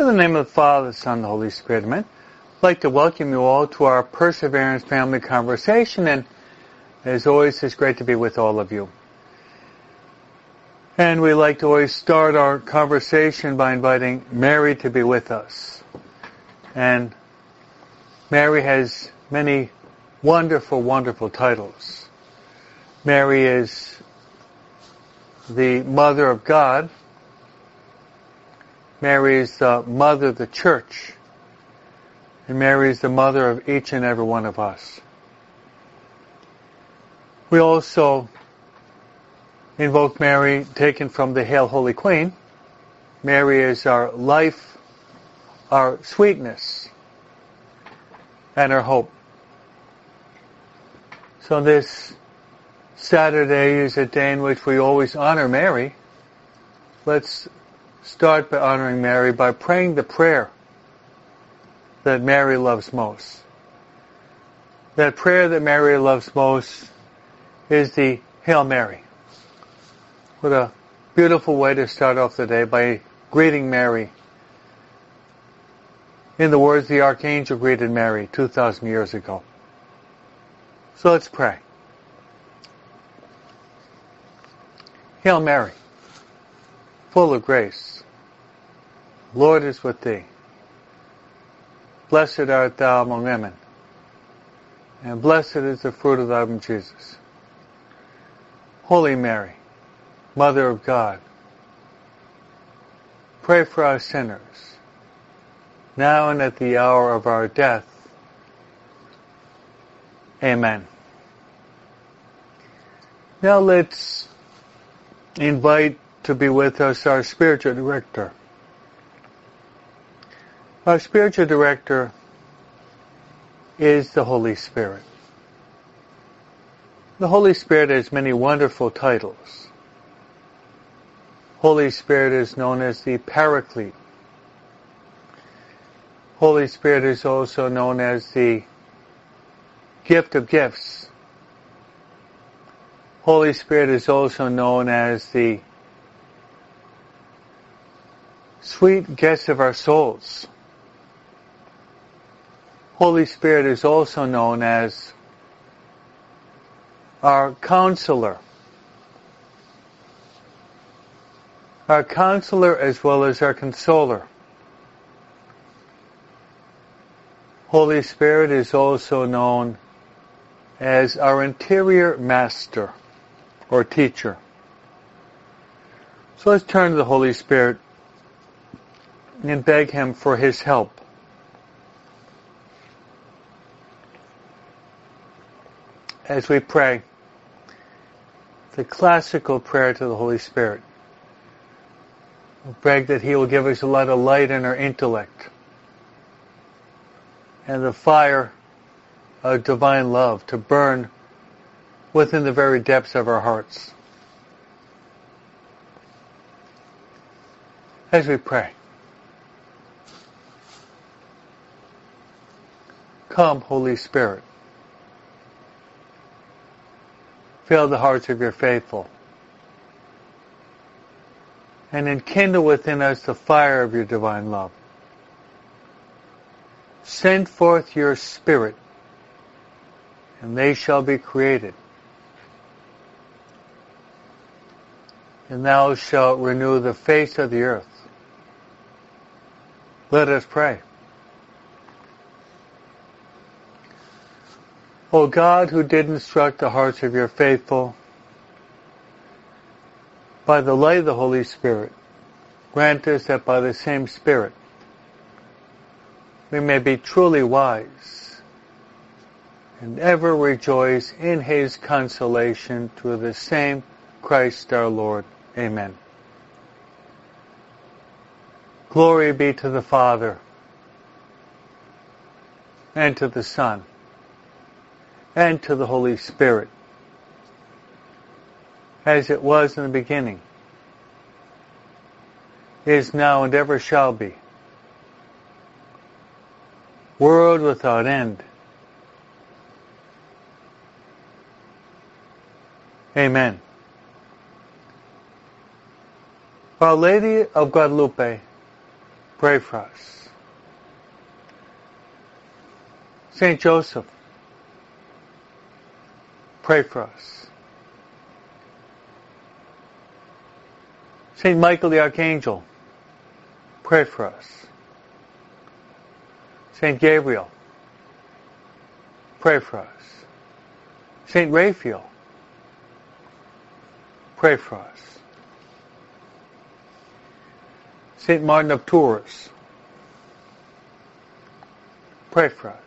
In the name of the Father, the Son, and the Holy Spirit, amen. I'd like to welcome you all to our Perseverance Family Conversation, and as always, it's great to be with all of you. And we like to always start our conversation by inviting Mary to be with us. And Mary has many wonderful, wonderful titles. Mary is the Mother of God. Mary is the Mother of the Church. And Mary is the Mother of each and every one of us. We also invoke Mary, taken from the Hail Holy Queen. Mary is our life, our sweetness, and our hope. So this Saturday is a day in which we always honor Mary. Let's start by honoring Mary by praying the prayer that Mary loves most. That prayer that Mary loves most is the Hail Mary. What a beautiful way to start off the day, by greeting Mary in the words the Archangel greeted Mary 2,000 years ago. So let's pray. Hail Mary, full of grace, Lord is with thee. Blessed art thou among women, and blessed is the fruit of thy womb, Jesus. Holy Mary, Mother of God, pray for us sinners, now and at the hour of our death. Amen. Now let's invite to be with us our spiritual director. Our spiritual director is the Holy Spirit. The Holy Spirit has many wonderful titles. Holy Spirit is known as the Paraclete. Holy Spirit is also known as the Gift of Gifts. Holy Spirit is also known as the Sweet Guest of our souls. Holy Spirit is also known as our Counselor. Our Counselor as well as our Consoler. Holy Spirit is also known as our interior master or teacher. So let's turn to the Holy Spirit and beg Him for His help. As we pray the classical prayer to the Holy Spirit, we beg that He will give us a lot of light in our intellect and the fire of divine love to burn within the very depths of our hearts. As we pray, come, Holy Spirit, fill the hearts of your faithful, and enkindle within us the fire of your divine love. Send forth your Spirit, and they shall be created, and thou shalt renew the face of the earth. Let us pray. O God, who did instruct the hearts of your faithful by the light of the Holy Spirit, grant us that by the same Spirit we may be truly wise and ever rejoice in His consolation, through the same Christ our Lord. Amen. Glory be to the Father, and to the Son, and to the Holy Spirit, as it was in the beginning, is now, and ever shall be, world without end. Amen. Our Lady of Guadalupe, pray for us. Saint Joseph, pray for us. Saint Michael the Archangel, pray for us. Saint Gabriel, pray for us. Saint Raphael, pray for us. Saint Martin of Tours, pray for us.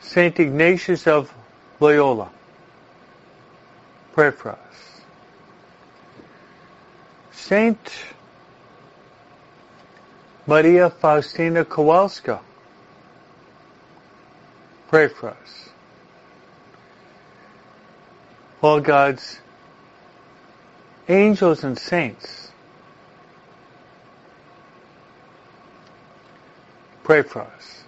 Saint Ignatius of Loyola, pray for us. Saint Maria Faustina Kowalska, pray for us. All God's angels and saints, pray for us.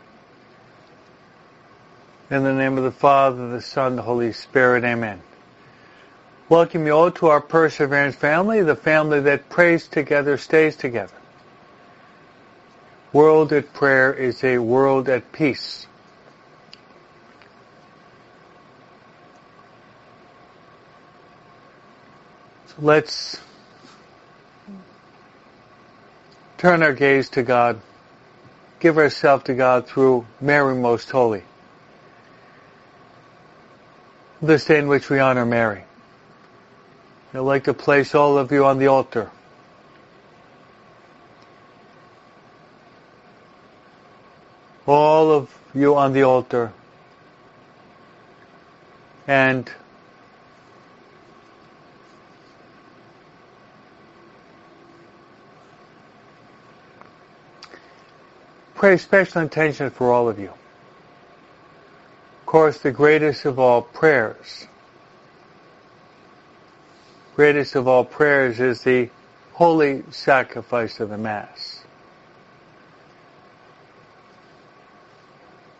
In the name of the Father, the Son, the Holy Spirit, amen. Welcome you all to our Perseverance family, the family that prays together, stays together. World at prayer is a world at peace. So let's turn our gaze to God, give ourselves to God through Mary Most Holy. This day in which we honor Mary. I'd like to place all of you on the altar. All of you on the altar. And pray special intention for all of you. Of course, the greatest of all prayers, is the holy sacrifice of the Mass.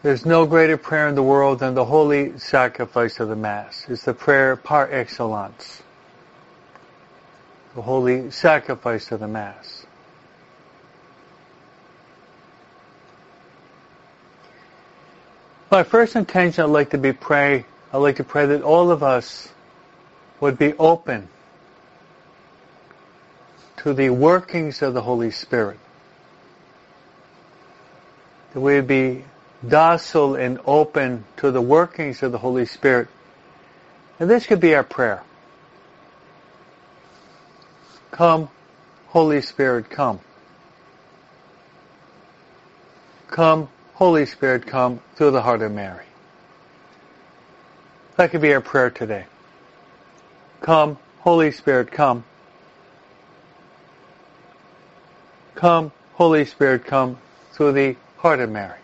There's no greater prayer in the world than the holy sacrifice of the Mass. It's the prayer par excellence. The holy sacrifice of the Mass. My first intention, I'd like to pray that all of us would be open to the workings of the Holy Spirit. That we would be docile and open to the workings of the Holy Spirit. And this could be our prayer. Come, Holy Spirit, come. Come, Holy Spirit, come through the heart of Mary. That could be our prayer today. Come, Holy Spirit, come. Come, Holy Spirit, come through the heart of Mary.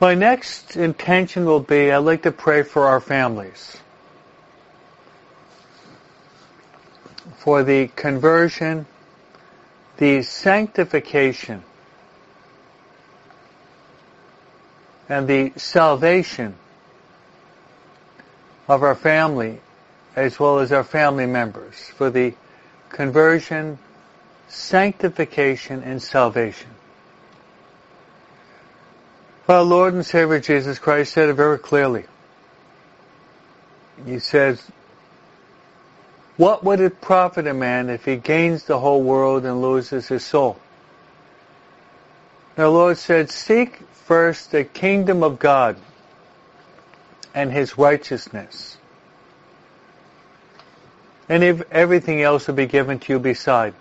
My next intention will be, I'd like to pray for our families. For the conversion, the sanctification, and the salvation of our family as well as our family members. For the conversion, sanctification, and salvation. Our Lord and Savior Jesus Christ said it very clearly. He says, what would it profit a man if he gains the whole world and loses his soul? Our Lord said, seek first the kingdom of God and His righteousness. And if everything else will be given to you beside.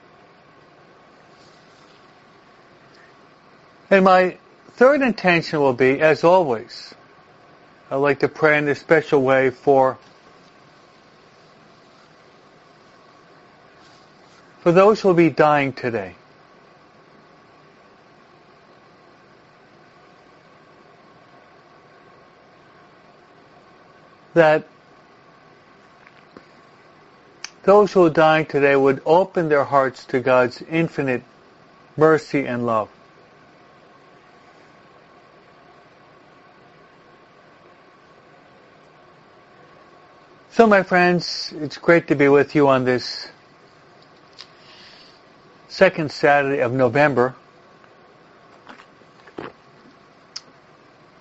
And my third intention will be, as always, I'd like to pray in a special way for those who will be dying today. That those who are dying today would open their hearts to God's infinite mercy and love. So my friends, it's great to be with you on this second Saturday of November.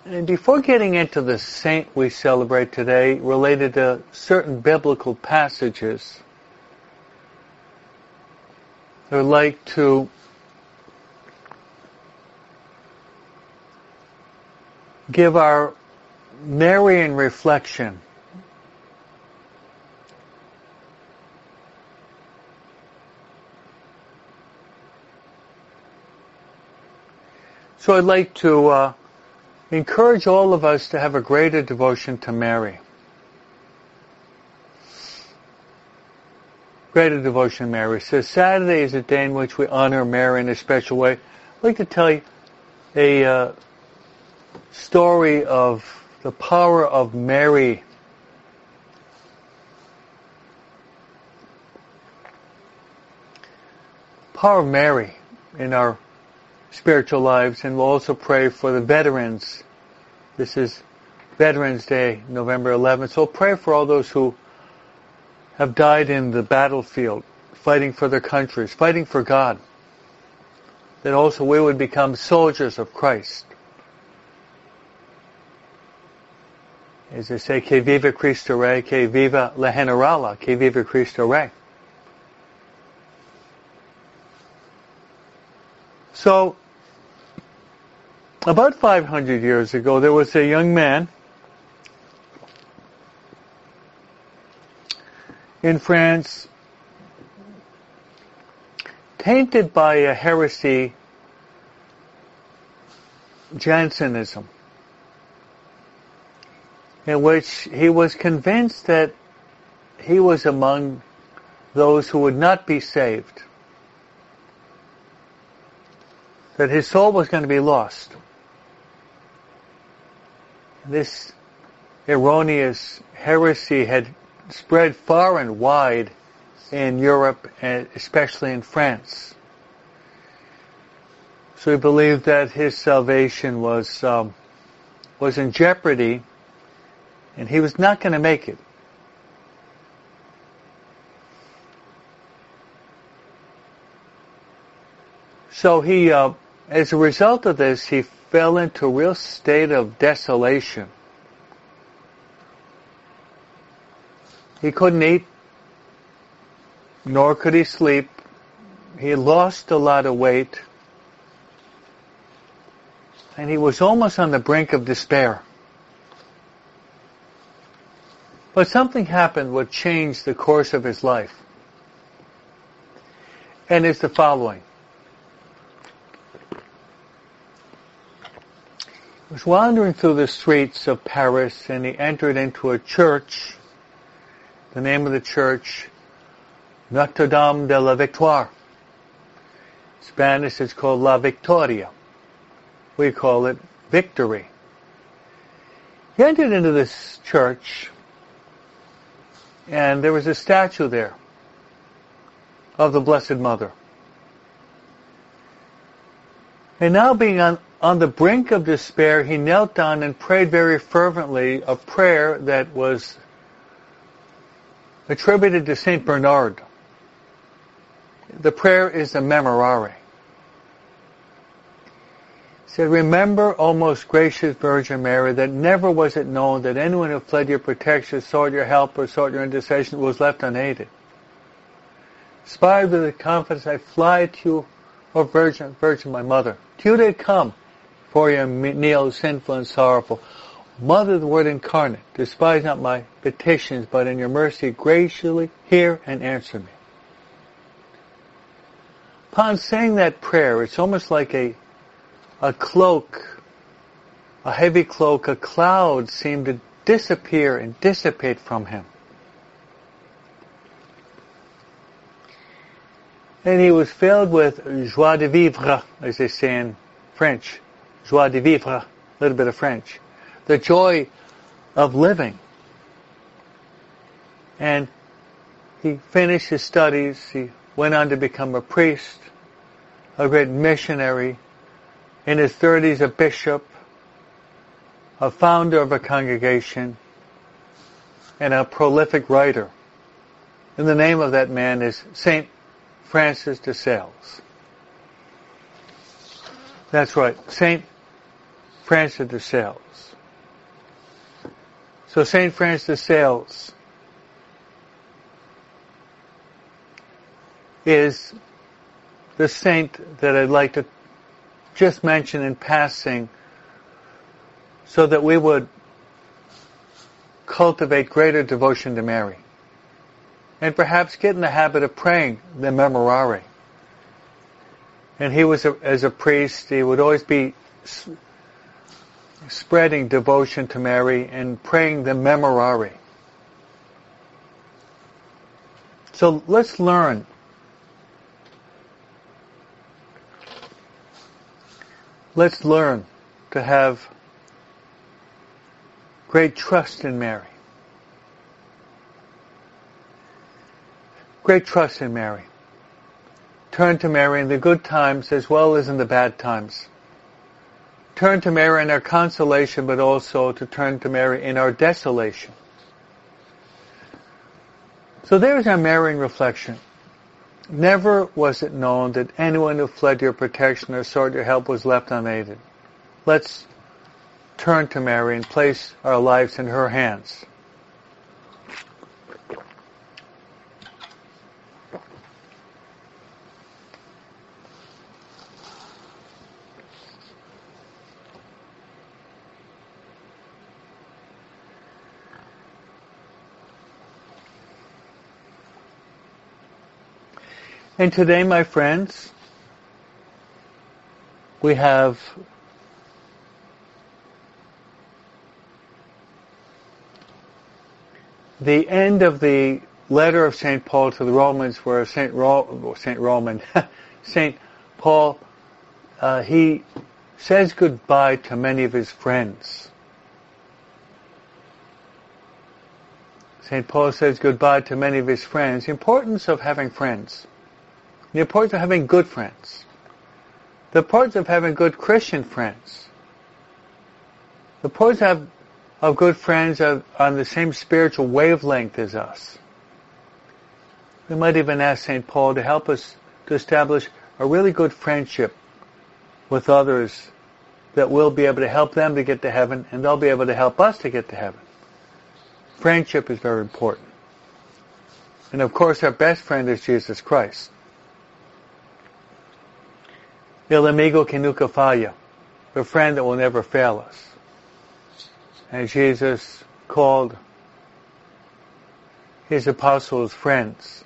And before getting into the saint we celebrate today related to certain biblical passages, I would like to give our Marian reflection. So I'd like to encourage all of us to have a greater devotion to Mary. Greater devotion to Mary. So Saturday is a day in which we honor Mary in a special way. I'd like to tell you a story of the power of Mary. Power of Mary in our spiritual lives, and we'll also pray for the veterans. This is Veterans Day, November 11th. So pray for all those who have died in the battlefield, fighting for their countries, fighting for God, that also we would become soldiers of Christ. As they say, que viva Cristo Rey, que viva la Generala, que viva Cristo Rey. So, about 500 years ago, there was a young man in France tainted by a heresy, Jansenism, in which he was convinced that he was among those who would not be saved, that his soul was going to be lost. This erroneous heresy had spread far and wide in Europe, and especially in France. So he believed that his salvation was in jeopardy, and he was not going to make it. So he, as a result of this, he fell into a real state of desolation. He couldn't eat, nor could he sleep. He lost a lot of weight, and he was almost on the brink of despair. But something happened which changed the course of his life, and it's the following. He was wandering through the streets of Paris, and he entered into a church. The name of the church, Notre Dame de la Victoire. In Spanish, it's called La Victoria. We call it Victory. He entered into this church, and there was a statue there of the Blessed Mother. And now being on the brink of despair, he knelt down and prayed very fervently a prayer that was attributed to Saint Bernard. The prayer is the Memorare. It said, "Remember, O most gracious Virgin Mary, that never was it known that anyone who fled your protection, sought your help, or sought your intercession was left unaided. Inspired with the confidence, I fly to you, O Virgin, my mother. To you did come. For you kneel, sinful and sorrowful. Mother of the Word incarnate, despise not my petitions, but in your mercy graciously hear and answer me." Upon saying that prayer, it's almost like a cloak, a heavy cloak, a cloud seemed to disappear and dissipate from him. And he was filled with joie de vivre, as they say in French. Joie de vivre, a little bit of French. The joy of living. And he finished his studies. He went on to become a priest, a great missionary, in his 30s a bishop, a founder of a congregation, and a prolific writer. And the name of that man is Saint Francis de Sales. That's right, Saint Francis de Sales. So Saint Francis de Sales is the saint that I'd like to just mention in passing so that we would cultivate greater devotion to Mary and perhaps get in the habit of praying the Memorare. And he was, as a priest, he would always be spreading devotion to Mary and praying the Memorare. So let's learn to have great trust in Mary. Great trust in Mary. Turn to Mary in the good times as well as in the bad times. Turn to Mary in our consolation, but also to turn to Mary in our desolation. So there's our Marian reflection. Never was it known that anyone who fled your protection or sought your help was left unaided. Let's turn to Mary and place our lives in her hands. And today, my friends, we have the end of the letter of St. Paul to the Romans, where St. Paul, he says goodbye to many of his friends. St. Paul says goodbye to many of his friends. The importance of having friends. The importance of having good friends. The importance of having good Christian friends. The importance of good friends on the same spiritual wavelength as us. We might even ask St. Paul to help us to establish a really good friendship with others that will be able to help them to get to heaven, and they'll be able to help us to get to heaven. Friendship is very important. And of course, our best friend is Jesus Christ. El amigo que nunca falla, the friend that will never fail us. And Jesus called his apostles friends.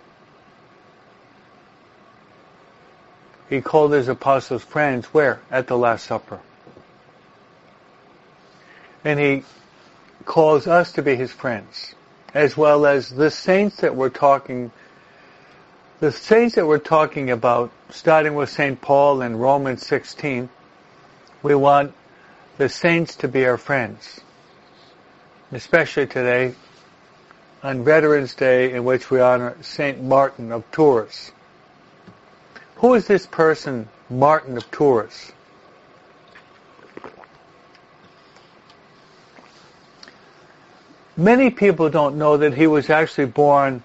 He called his apostles friends where? At the Last Supper. And he calls us to be his friends, as well as the saints that we're talking about. The saints that we're talking about, starting with St. Paul in Romans 16, we want the saints to be our friends. Especially today, on Veterans Day, in which we honor Saint Martin of Tours. Who is this person, Martin of Tours? Many people don't know that he was actually born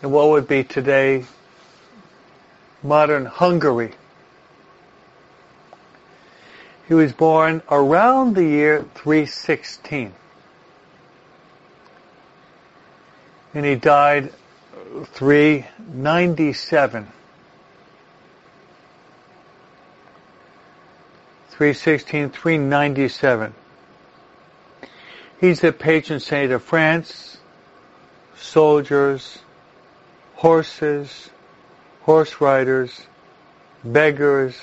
in what would be today modern Hungary. He was born around the year 316. And he died 397. 316, 397. He's the patron saint of France, soldiers, horses, horse riders, beggars,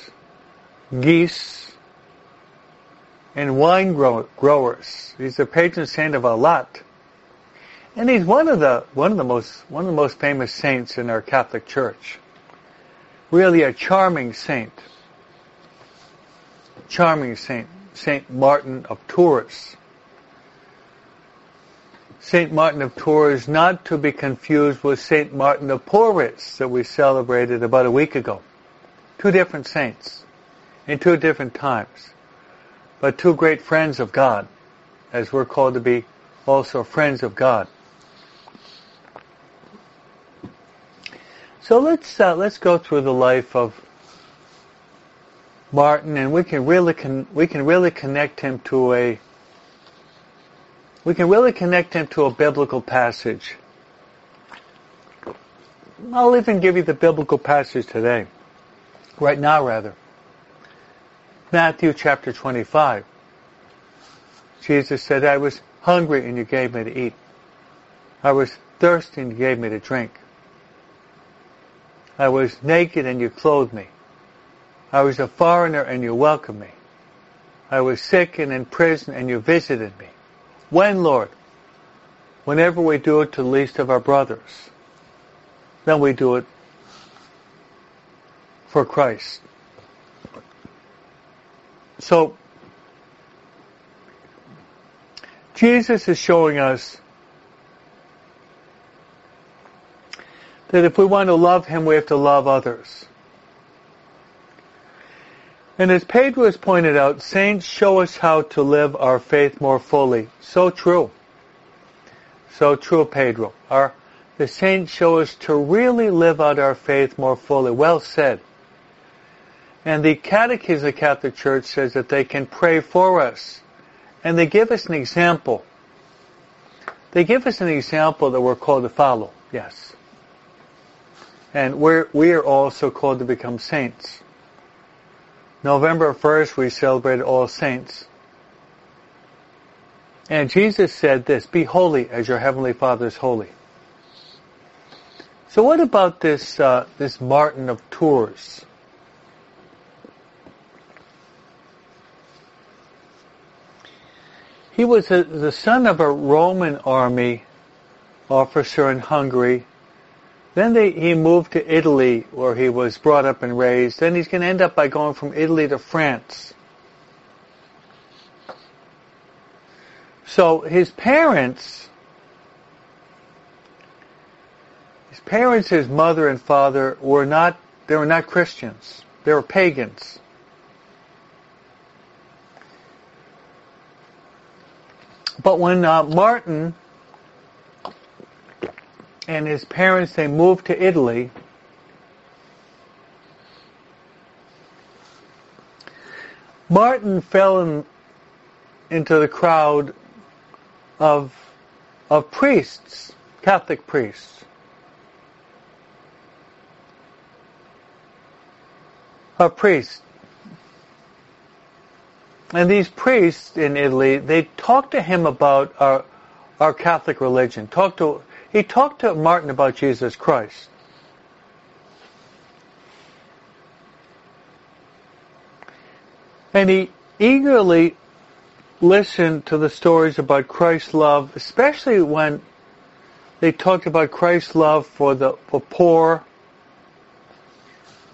geese, and wine growers. He's the patron saint of a lot, and he's one of the most famous saints in our Catholic Church. Really, a charming saint, Saint Martin of Tours. Saint Martin of Tours, not to be confused with Saint Martin of Porres that we celebrated about a week ago. Two different saints in two different times, but two great friends of God, as we're called to be also friends of God. So let's go through the life of Martin, and we can really connect him to a biblical passage. I'll even give you the biblical passage today, right now rather. Matthew chapter 25. Jesus said, "I was hungry and you gave me to eat. I was thirsty and you gave me to drink. I was naked and you clothed me. I was a foreigner and you welcomed me. I was sick and in prison and you visited me." When, Lord? Whenever we do it to the least of our brothers. Then we do it for Christ. So, Jesus is showing us that if we want to love Him, we have to love others. And as Pedro has pointed out, saints show us how to live our faith more fully. So true. So true, Pedro. The saints show us to really live out our faith more fully. Well said. And the Catechism of the Catholic Church says that they can pray for us. And they give us an example. They give us an example that we're called to follow. Yes. And we are also called to become saints. November 1st, we celebrate All Saints. And Jesus said this, "Be holy as your Heavenly Father is holy." So what about this Martin of Tours? He was the son of a Roman army officer in Hungary. Then he moved to Italy, where he was brought up and raised. Then he's going to end up by going from Italy to France. So his parents, his mother and father, were not Christians. They were pagans. But when Martin and his parents, they moved to Italy, Martin fell into the crowd of priests, Catholic priests, and these priests in Italy, they talked to him about our Catholic religion. He talked to Martin about Jesus Christ. And he eagerly listened to the stories about Christ's love, especially when they talked about Christ's love for the poor,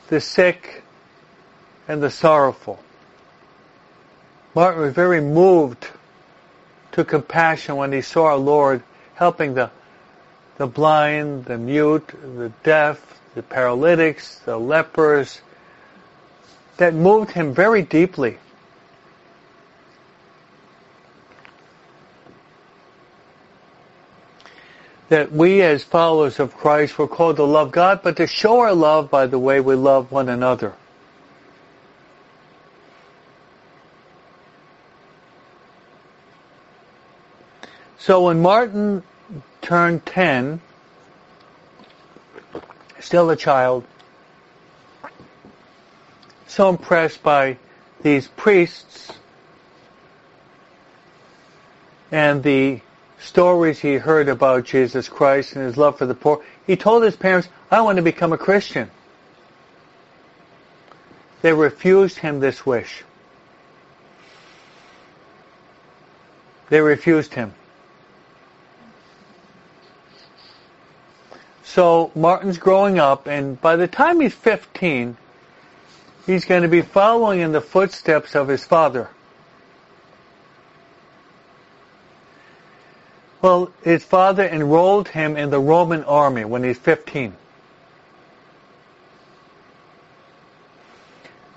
the sick, and the sorrowful. Martin was very moved to compassion when he saw our Lord helping the blind, the mute, the deaf, the paralytics, the lepers. That moved him very deeply. That we as followers of Christ were called to love God, but to show our love by the way we love one another. So when Martin turned 10, still a child, so impressed by these priests and the stories he heard about Jesus Christ and His love for the poor, he told his parents, "I want to become a Christian." They refused him this wish. They refused him. So Martin's growing up, and by the time he's 15, he's going to be following in the footsteps of his father. Well, his father enrolled him in the Roman army when he's 15.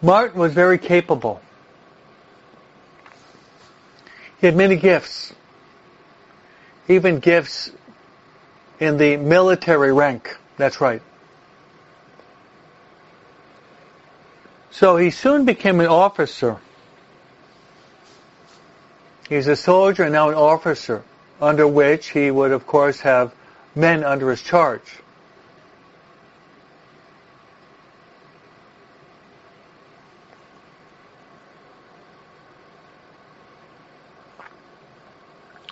Martin was very capable. He had many gifts, even gifts in the military rank. That's right. So he soon became an officer. He's a soldier and now an officer, under which he would, of course, have men under his charge.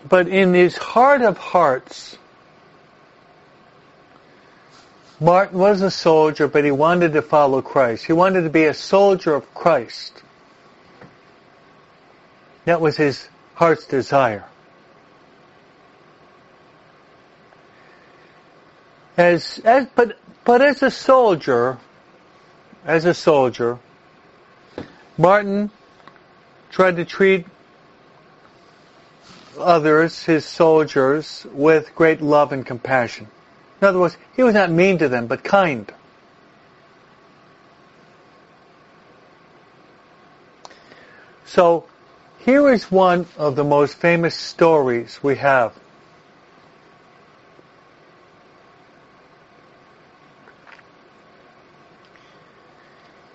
But in his heart of hearts, Martin was a soldier, but he wanted to follow Christ. He wanted to be a soldier of Christ. That was his heart's desire. But as a soldier, Martin tried to treat others, his soldiers, with great love and compassion. In other words, he was not mean to them, but kind. So, here is one of the most famous stories we have.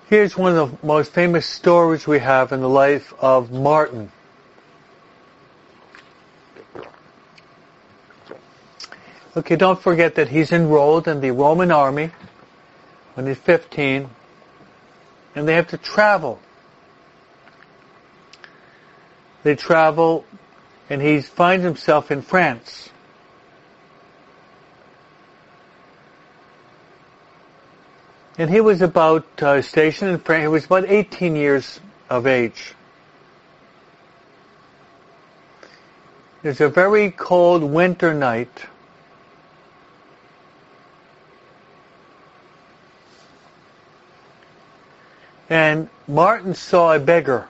Here's one of the most famous stories we have in the life of Martin. Okay, don't forget that he's enrolled in the Roman army when he's 15, and they have to travel. They travel, and he finds himself in France. And he was about stationed in France. He was about 18 years of age. It's a very cold winter night. And Martin saw a beggar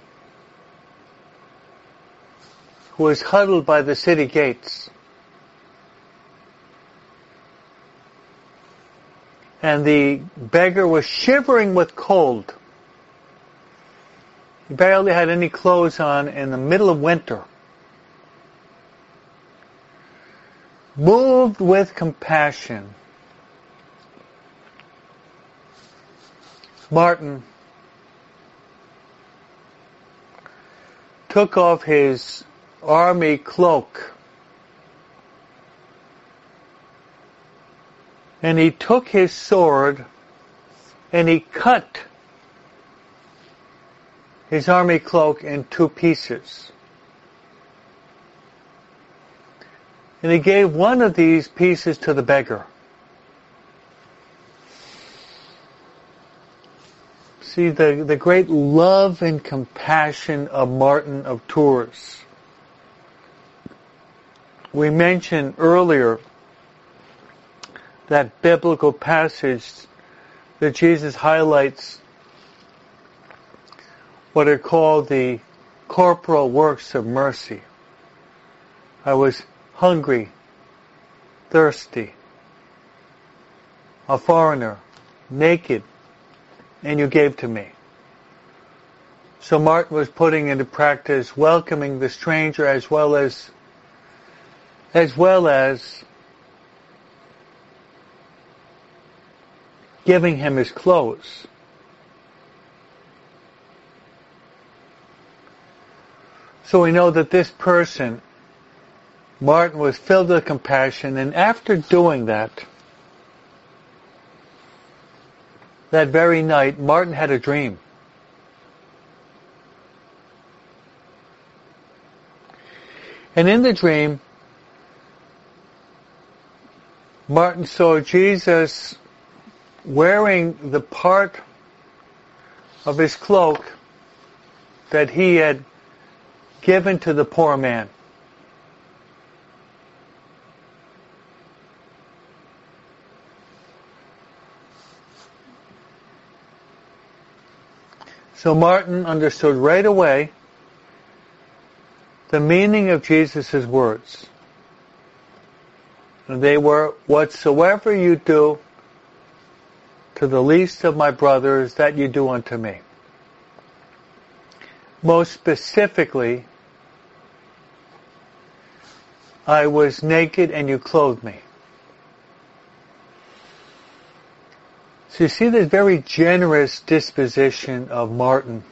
who was huddled by the city gates. And the beggar was shivering with cold. He barely had any clothes on in the middle of winter. Moved with compassion, Martin took off his army cloak, and he took his sword and he cut his army cloak in two pieces. And he gave one of these pieces to the beggar. See the great love and compassion of Martin of Tours. We mentioned earlier that biblical passage that Jesus highlights what are called the corporal works of mercy. I was hungry, thirsty, a foreigner, naked, and you gave to me. So Martin was putting into practice welcoming the stranger as well as giving him his clothes. So we know that this person, Martin, was filled with compassion, and after doing that very night, Martin had a dream. And in the dream, Martin saw Jesus wearing the part of his cloak that he had given to the poor man. So Martin understood right away the meaning of Jesus' words. And they were, "Whatsoever you do to the least of my brothers, that you do unto me." Most specifically, I was naked and you clothed me. So you see this very generous disposition of Martin,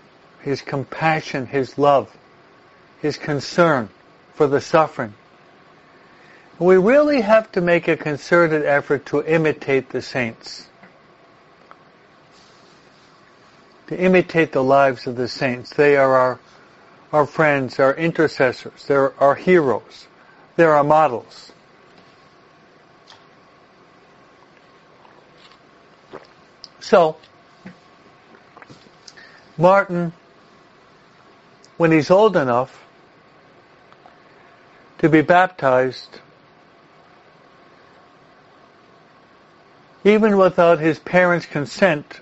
his compassion, his love, his concern for the suffering. We really have to make a concerted effort to imitate the saints, to imitate the lives of the saints. They are our friends, our intercessors, they're our heroes, they're our models. So, Martin, when he's old enough to be baptized, even without his parents' consent,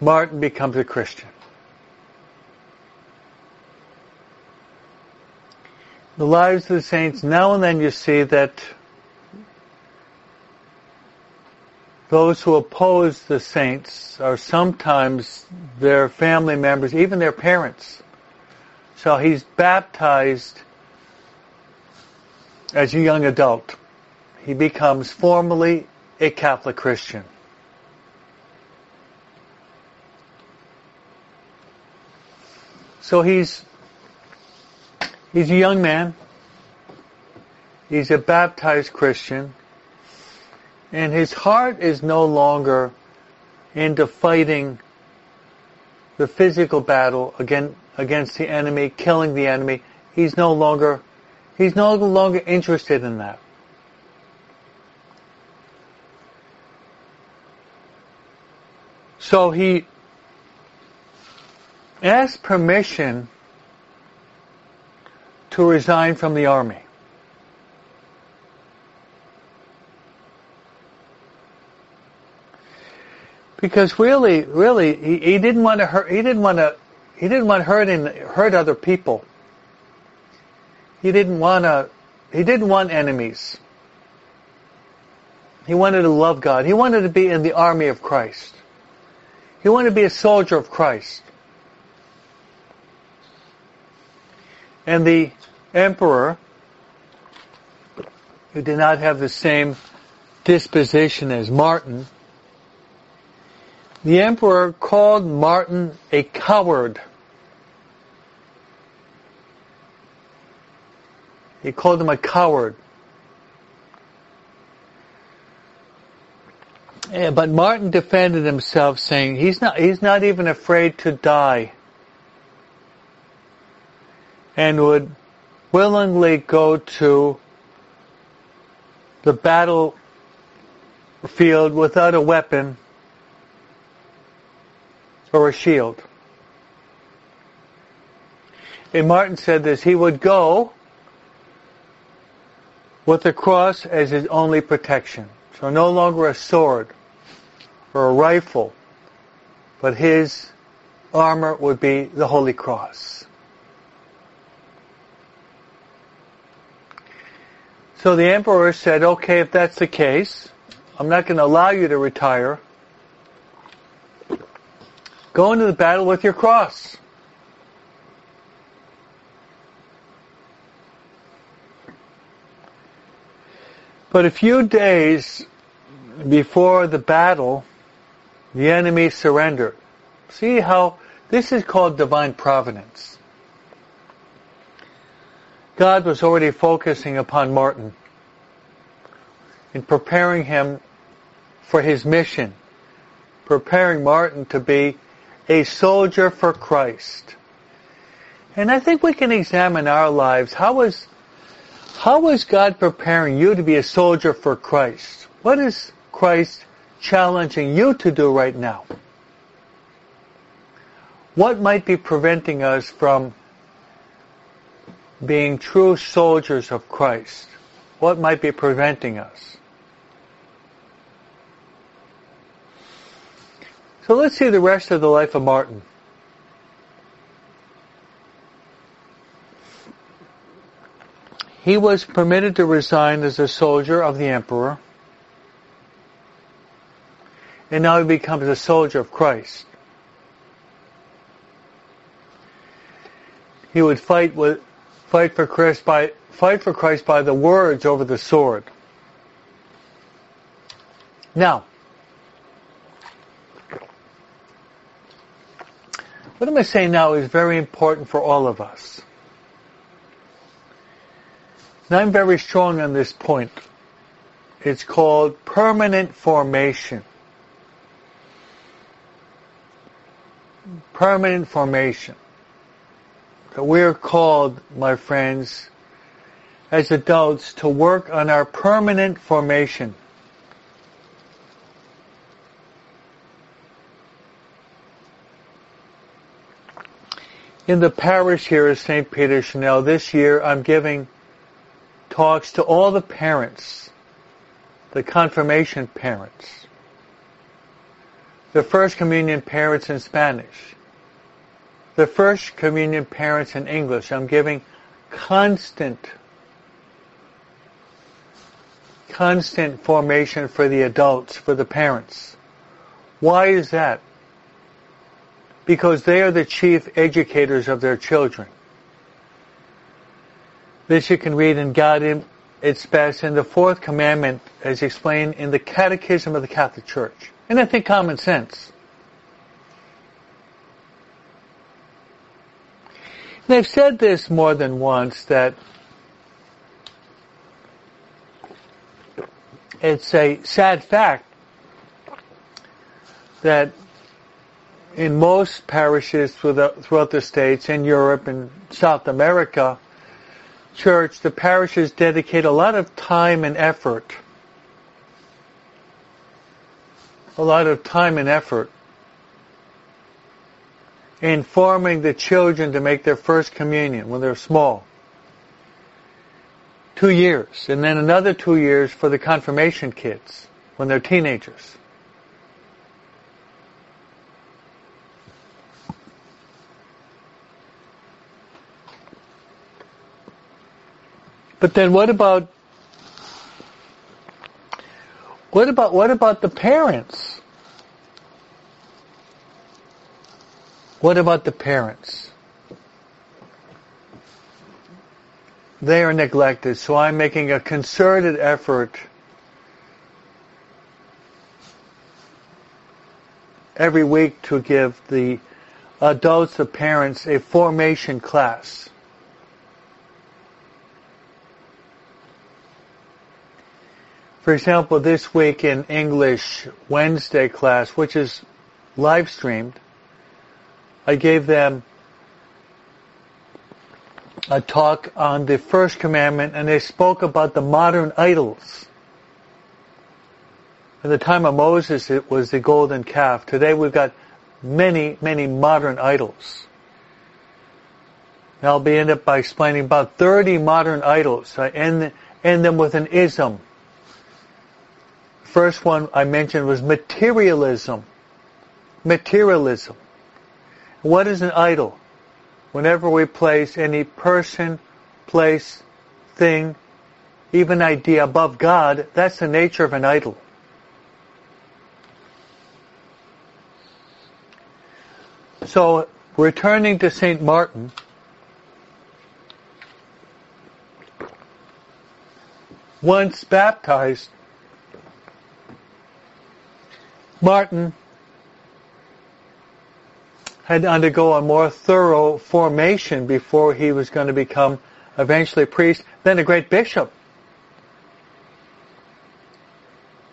Martin becomes a Christian. The lives of the saints, now and then you see that those who oppose the saints are sometimes their family members, even their parents. So he's baptized as a young adult. He becomes formally a Catholic Christian. So he's a young man. He's a baptized Christian. And his heart is no longer into fighting the physical battle against the enemy, killing the enemy. He's no longer interested in that. So he asks permission to resign from the army. Because really, he didn't want to hurt. He didn't want hurt other people. He didn't want enemies. He wanted to love God. He wanted to be in the army of Christ. He wanted to be a soldier of Christ. And the emperor, who did not have the same disposition as Martin, the emperor called Martin a coward. He called him a coward. But Martin defended himself, saying he's not even afraid to die, and would willingly go to the battlefield without a weapon or a shield. And Martin said this, he would go with the cross as his only protection. So no longer a sword or a rifle, but his armor would be the Holy Cross. So the emperor said, okay, if that's the case, I'm not going to allow you to retire. Go into the battle with your cross. But a few days before the battle, the enemy surrendered. See how this is called divine providence. God was already focusing upon Martin and preparing him for his mission, preparing Martin to be a soldier for Christ. And I think we can examine our lives. How is God preparing you to be a soldier for Christ? What is Christ challenging you to do right now? What might be preventing us from being true soldiers of Christ? What might be preventing us? So let's see the rest of the life of Martin. He was permitted to resign as a soldier of the emperor, and now he becomes a soldier of Christ. He would fight for Christ by the words over the sword. Now, what I'm going to say now is very important for all of us. And I'm very strong on this point. It's called permanent formation. Permanent formation. We're called, my friends, as adults, to work on our permanent formation. In the parish here at St. Peter Chanel, this year I'm giving talks to all the parents, the confirmation parents, the First Communion parents in Spanish, the First Communion parents in English. I'm giving constant formation for the adults, for the parents. Why is that? Because they are the chief educators of their children. This you can read in God in its best in the Fourth Commandment as explained in the Catechism of the Catholic Church. And I think common sense. And I've said this more than once, that it's a sad fact that in most parishes throughout the states, in Europe and South America, the parishes dedicate a lot of time and effort. In forming the children to make their first communion when they're small. 2 years. And then another 2 years for the confirmation kids when they're teenagers. But then what about the parents? What about the parents? They are neglected, so I'm making a concerted effort every week to give the adults, the parents, a formation class. For example, this week in English Wednesday class, which is live streamed, I gave them a talk on the First Commandment, and they spoke about the modern idols. In the time of Moses, it was the golden calf. Today we've got many, many modern idols. And I'll end up by explaining about 30 modern idols. I end them with an ism. First one I mentioned was materialism. Materialism. What is an idol? Whenever we place any person, place, thing, even idea above God, that's the nature of an idol. So, returning to Saint Martin, once baptized, Martin had to undergo a more thorough formation before he was going to become eventually a priest, then a great bishop.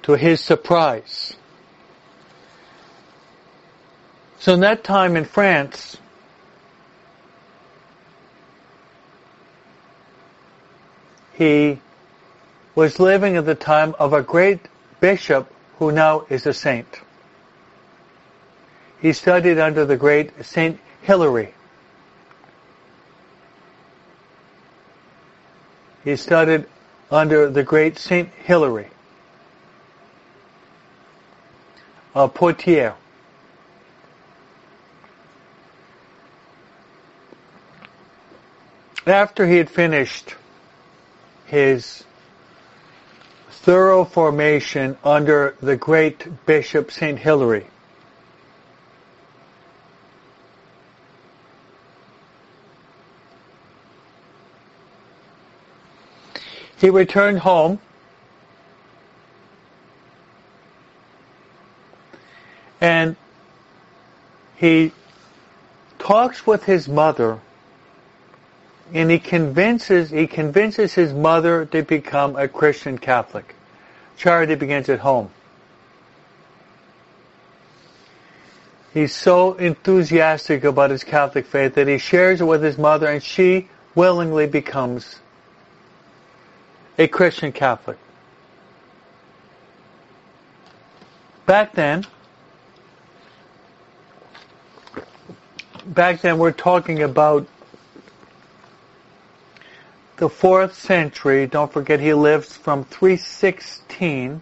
To his surprise. So in that time in France, he was living at the time of a great bishop who now is a saint. He studied under the great Saint Hilary. Of Poitiers. After he had finished his thorough formation under the great Bishop Saint Hilary, he returned home And he talks with his mother, and he convinces his mother to become a Christian Catholic. Charity begins at home. He's so enthusiastic about his Catholic faith that he shares it with his mother, and she willingly becomes a Christian Catholic. Back then we're talking about the 4th century. Don't forget, he lives from 316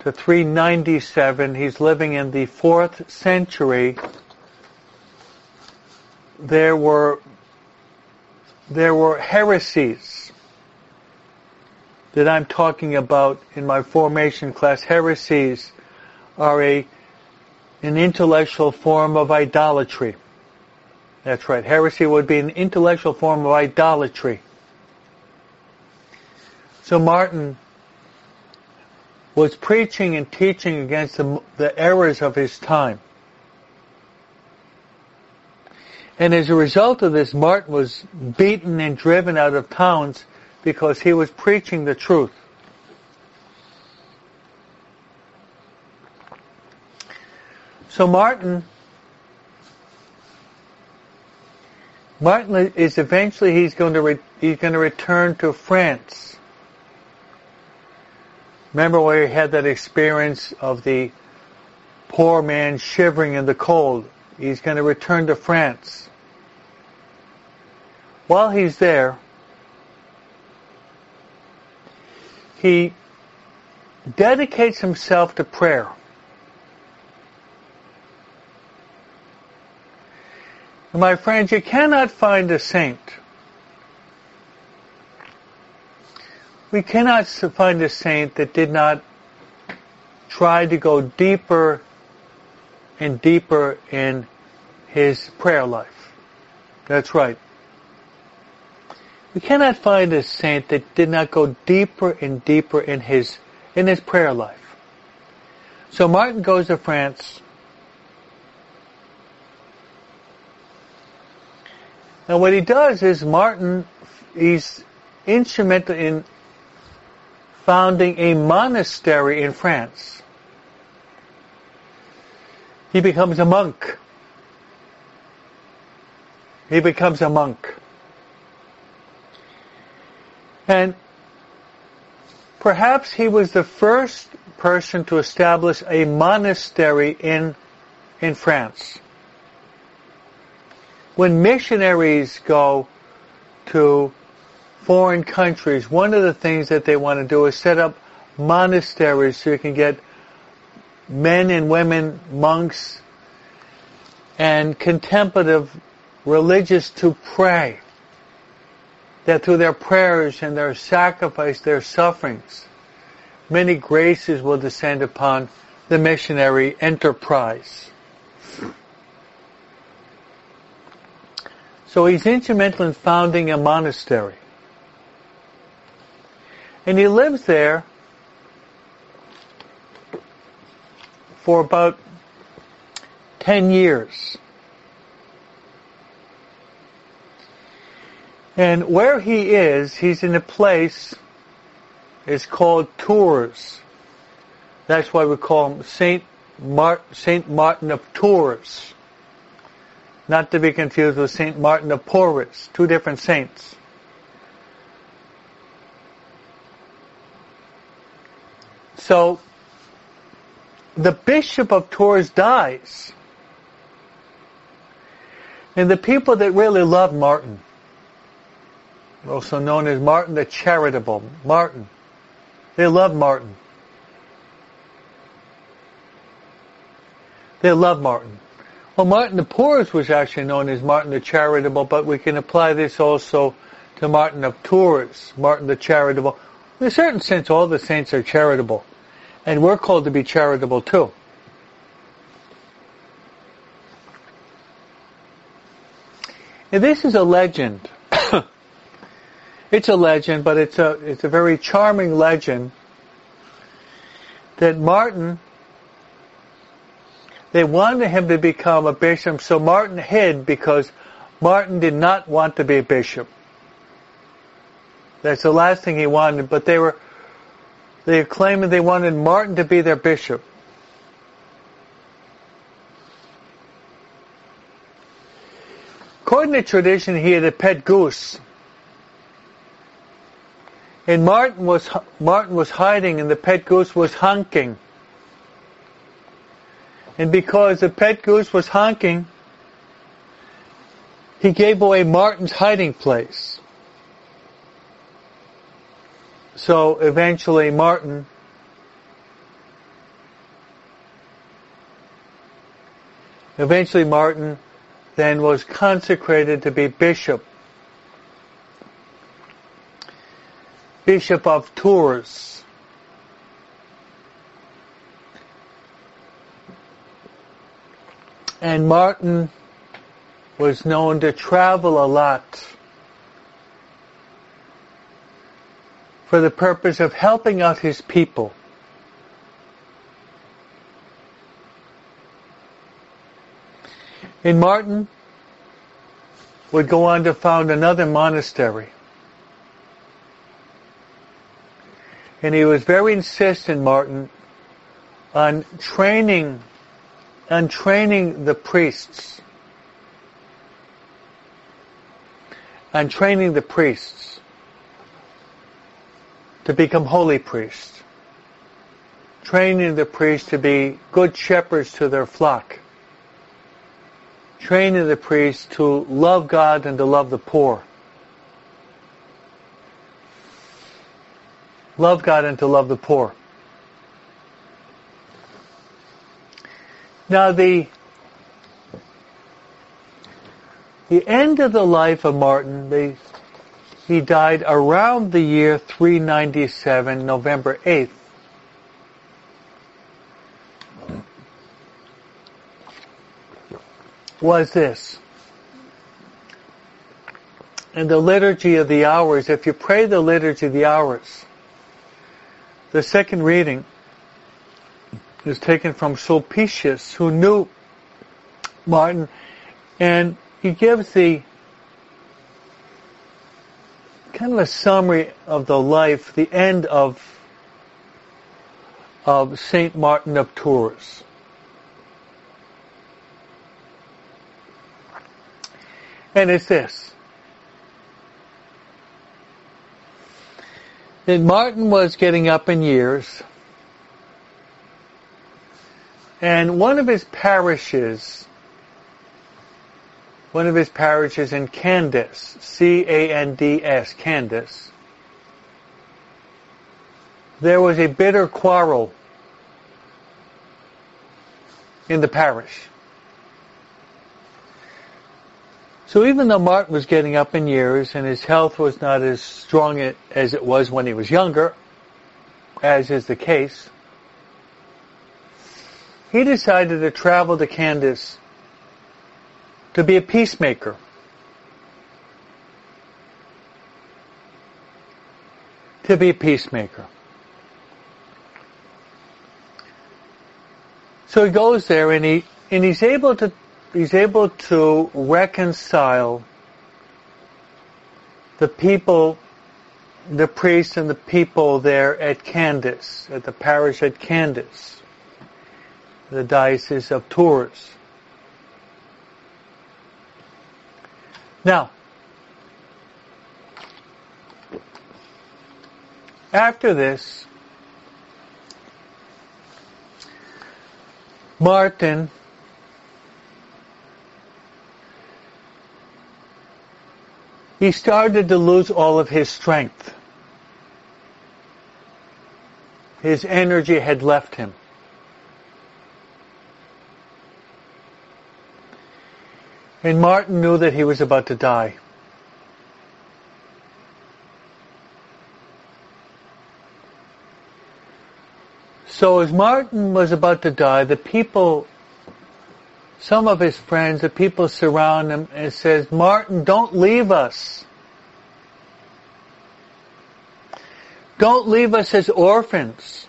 to 397. He's living in the 4th century. There were heresies that I'm talking about in my formation class. Heresies are an intellectual form of idolatry. That's right. Heresy would be an intellectual form of idolatry. So Martin was preaching and teaching against the errors of his time. And as a result of this, Martin was beaten and driven out of towns because he was preaching the truth. So Martin is eventually, he's going to return to France. Remember where he had that experience of the poor man shivering in the cold? He's going to return to France. While he's there, he dedicates himself to prayer. My friends, you cannot find a saint. We cannot find a saint that did not try to go deeper and deeper in his prayer life. That's right. We cannot find a saint that did not go deeper and deeper in his prayer life. So Martin goes to France. And what he does is he's instrumental in founding a monastery in France. He becomes a monk. And perhaps he was the first person to establish a monastery in France. When missionaries go to foreign countries, one of the things that they want to do is set up monasteries so you can get men and women, monks, and contemplative religious to pray. That through their prayers and their sacrifice, their sufferings, many graces will descend upon the missionary enterprise. So he's instrumental in founding a monastery. And he lives there for about 10 years. And where he is, he's in a place, it's called Tours. That's why we call him Saint Martin of Tours. Not to be confused with Saint Martin of Porres, two different saints. So, the Bishop of Tours dies. And the people that really loved Martin, also known as Martin the Charitable, Martin, they loved Martin. Well, Martin of Porres was actually known as Martin the Charitable, but we can apply this also to Martin of Tours, Martin the Charitable. In a certain sense, all the saints are charitable, and we're called to be charitable too. And this is a legend. It's a legend, but it's a very charming legend that Martin They wanted him to become a bishop, so Martin hid because Martin did not want to be a bishop. That's the last thing he wanted, but they claimed they wanted Martin to be their bishop. According to tradition, he had a pet goose. And Martin was hiding, and the pet goose was honking. And because the pet goose was honking, he gave away Martin's hiding place. So eventually Martin then was consecrated to be Bishop of Tours. And Martin was known to travel a lot for the purpose of helping out his people. And Martin would go on to found another monastery. And he was very insistent, Martin, on training the priests. To become holy priests. Training the priests to be good shepherds to their flock. Training the priests to love God and to love the poor. Love God and to love the poor. Now the end of the life of Martin, he died around the year 397, November 8th. Was this. And the Liturgy of the Hours, if you pray the Liturgy of the Hours, the second reading is taken from Sulpicius, who knew Martin, and he gives the kind of a summary of the life, the end of Saint Martin of Tours. And it's this. That Martin was getting up in years, and one of his parishes in Candace, C-A-N-D-S, Candace, there was a bitter quarrel in the parish. So even though Martin was getting up in years and his health was not as strong as it was when he was younger, as is the case, he decided to travel to Candace to be a peacemaker. So he goes there and he's able to reconcile the people, the priests and the people there at Candace, at the parish at Candace, the Diocese of Tours. Now, after this, Martin he started to lose all of his strength. His energy had left him. And Martin knew that he was about to die. So as Martin was about to die, the people, some of his friends, the people surround him and says, Martin, don't leave us. Don't leave us as orphans.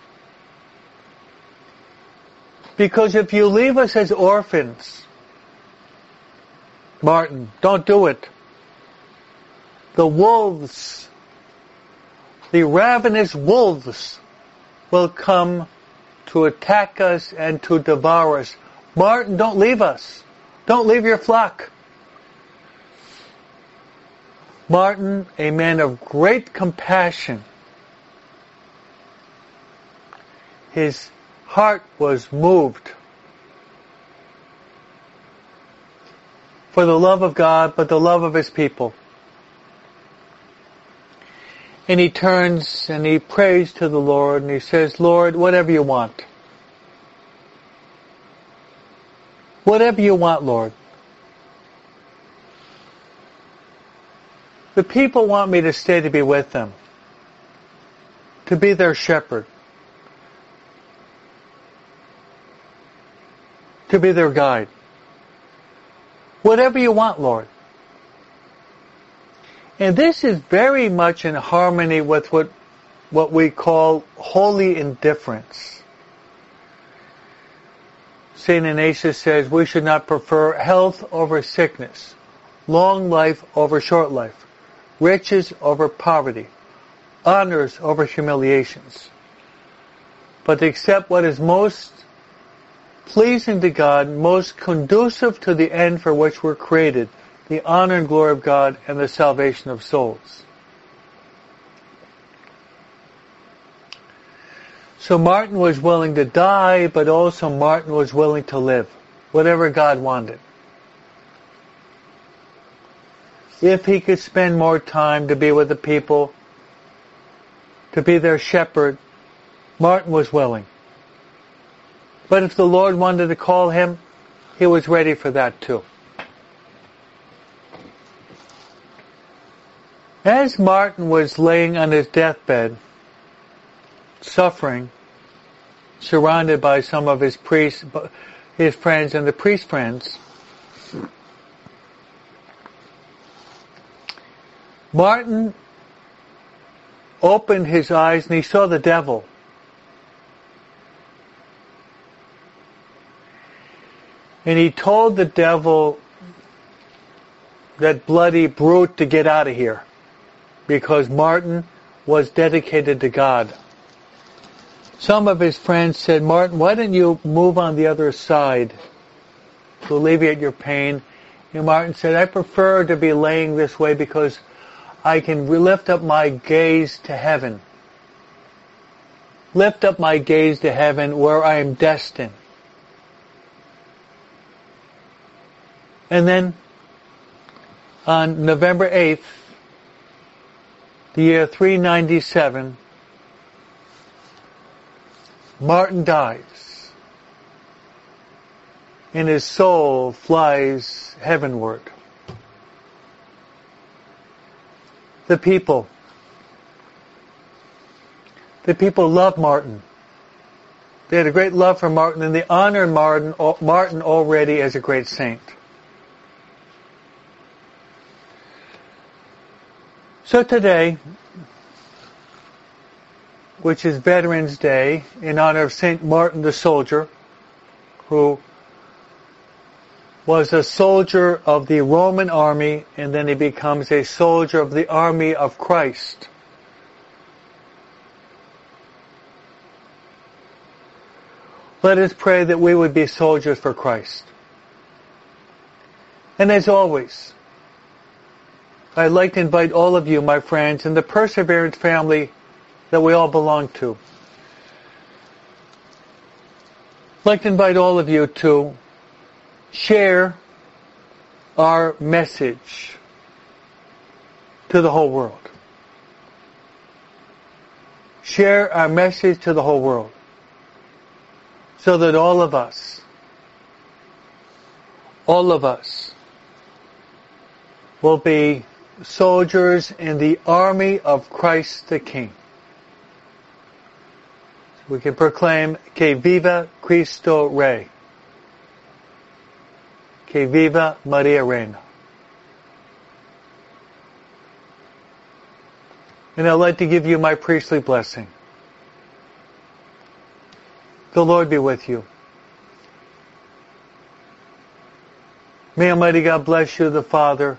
Because if you leave us as orphans, Martin, don't do it. The wolves, the ravenous wolves, will come to attack us and to devour us. Martin, don't leave us. Don't leave your flock. Martin, a man of great compassion, his heart was moved for the love of God, but the love of his people. And he turns and he prays to the Lord and he says, Lord, whatever you want. Whatever you want, Lord. The people want me to stay to be with them, to be their shepherd, to be their guide. Whatever you want, Lord. And this is very much in harmony with what we call holy indifference. St. Ignatius says we should not prefer health over sickness, long life over short life, riches over poverty, honors over humiliations, but accept what is most pleasing to God, most conducive to the end for which we're created, the honor and glory of God and the salvation of souls. So Martin was willing to die, but also Martin was willing to live, whatever God wanted. If he could spend more time to be with the people, to be their shepherd, Martin was willing. But if the Lord wanted to call him, he was ready for that too. As Martin was laying on his deathbed, suffering, surrounded by some of his priests, his friends and the priest's friends, Martin opened his eyes and he saw the devil. And he told the devil, that bloody brute, to get out of here, because Martin was dedicated to God. Some of his friends said, Martin, why didn't you move on the other side to alleviate your pain? And Martin said, I prefer to be laying this way because I can lift up my gaze to heaven. Lift up my gaze to heaven where I am destined. And then on November 8th, the year 397, Martin dies, and his soul flies heavenward. The people love Martin. They had a great love for Martin, and they honored Martin already as a great saint. So today, which is Veterans Day, in honor of Saint Martin the Soldier, who was a soldier of the Roman army, and then he becomes a soldier of the army of Christ. Let us pray that we would be soldiers for Christ. And as always, I'd like to invite all of you, my friends, and the Perseverance family that we all belong to. I'd like to invite all of you to share our message to the whole world. Share our message to the whole world, so that all of us, will be soldiers in the army of Christ the King. We can proclaim, Que viva Cristo Rey. Que viva Maria Reina. And I'd like to give you my priestly blessing. The Lord be with you. May Almighty God bless you, the Father,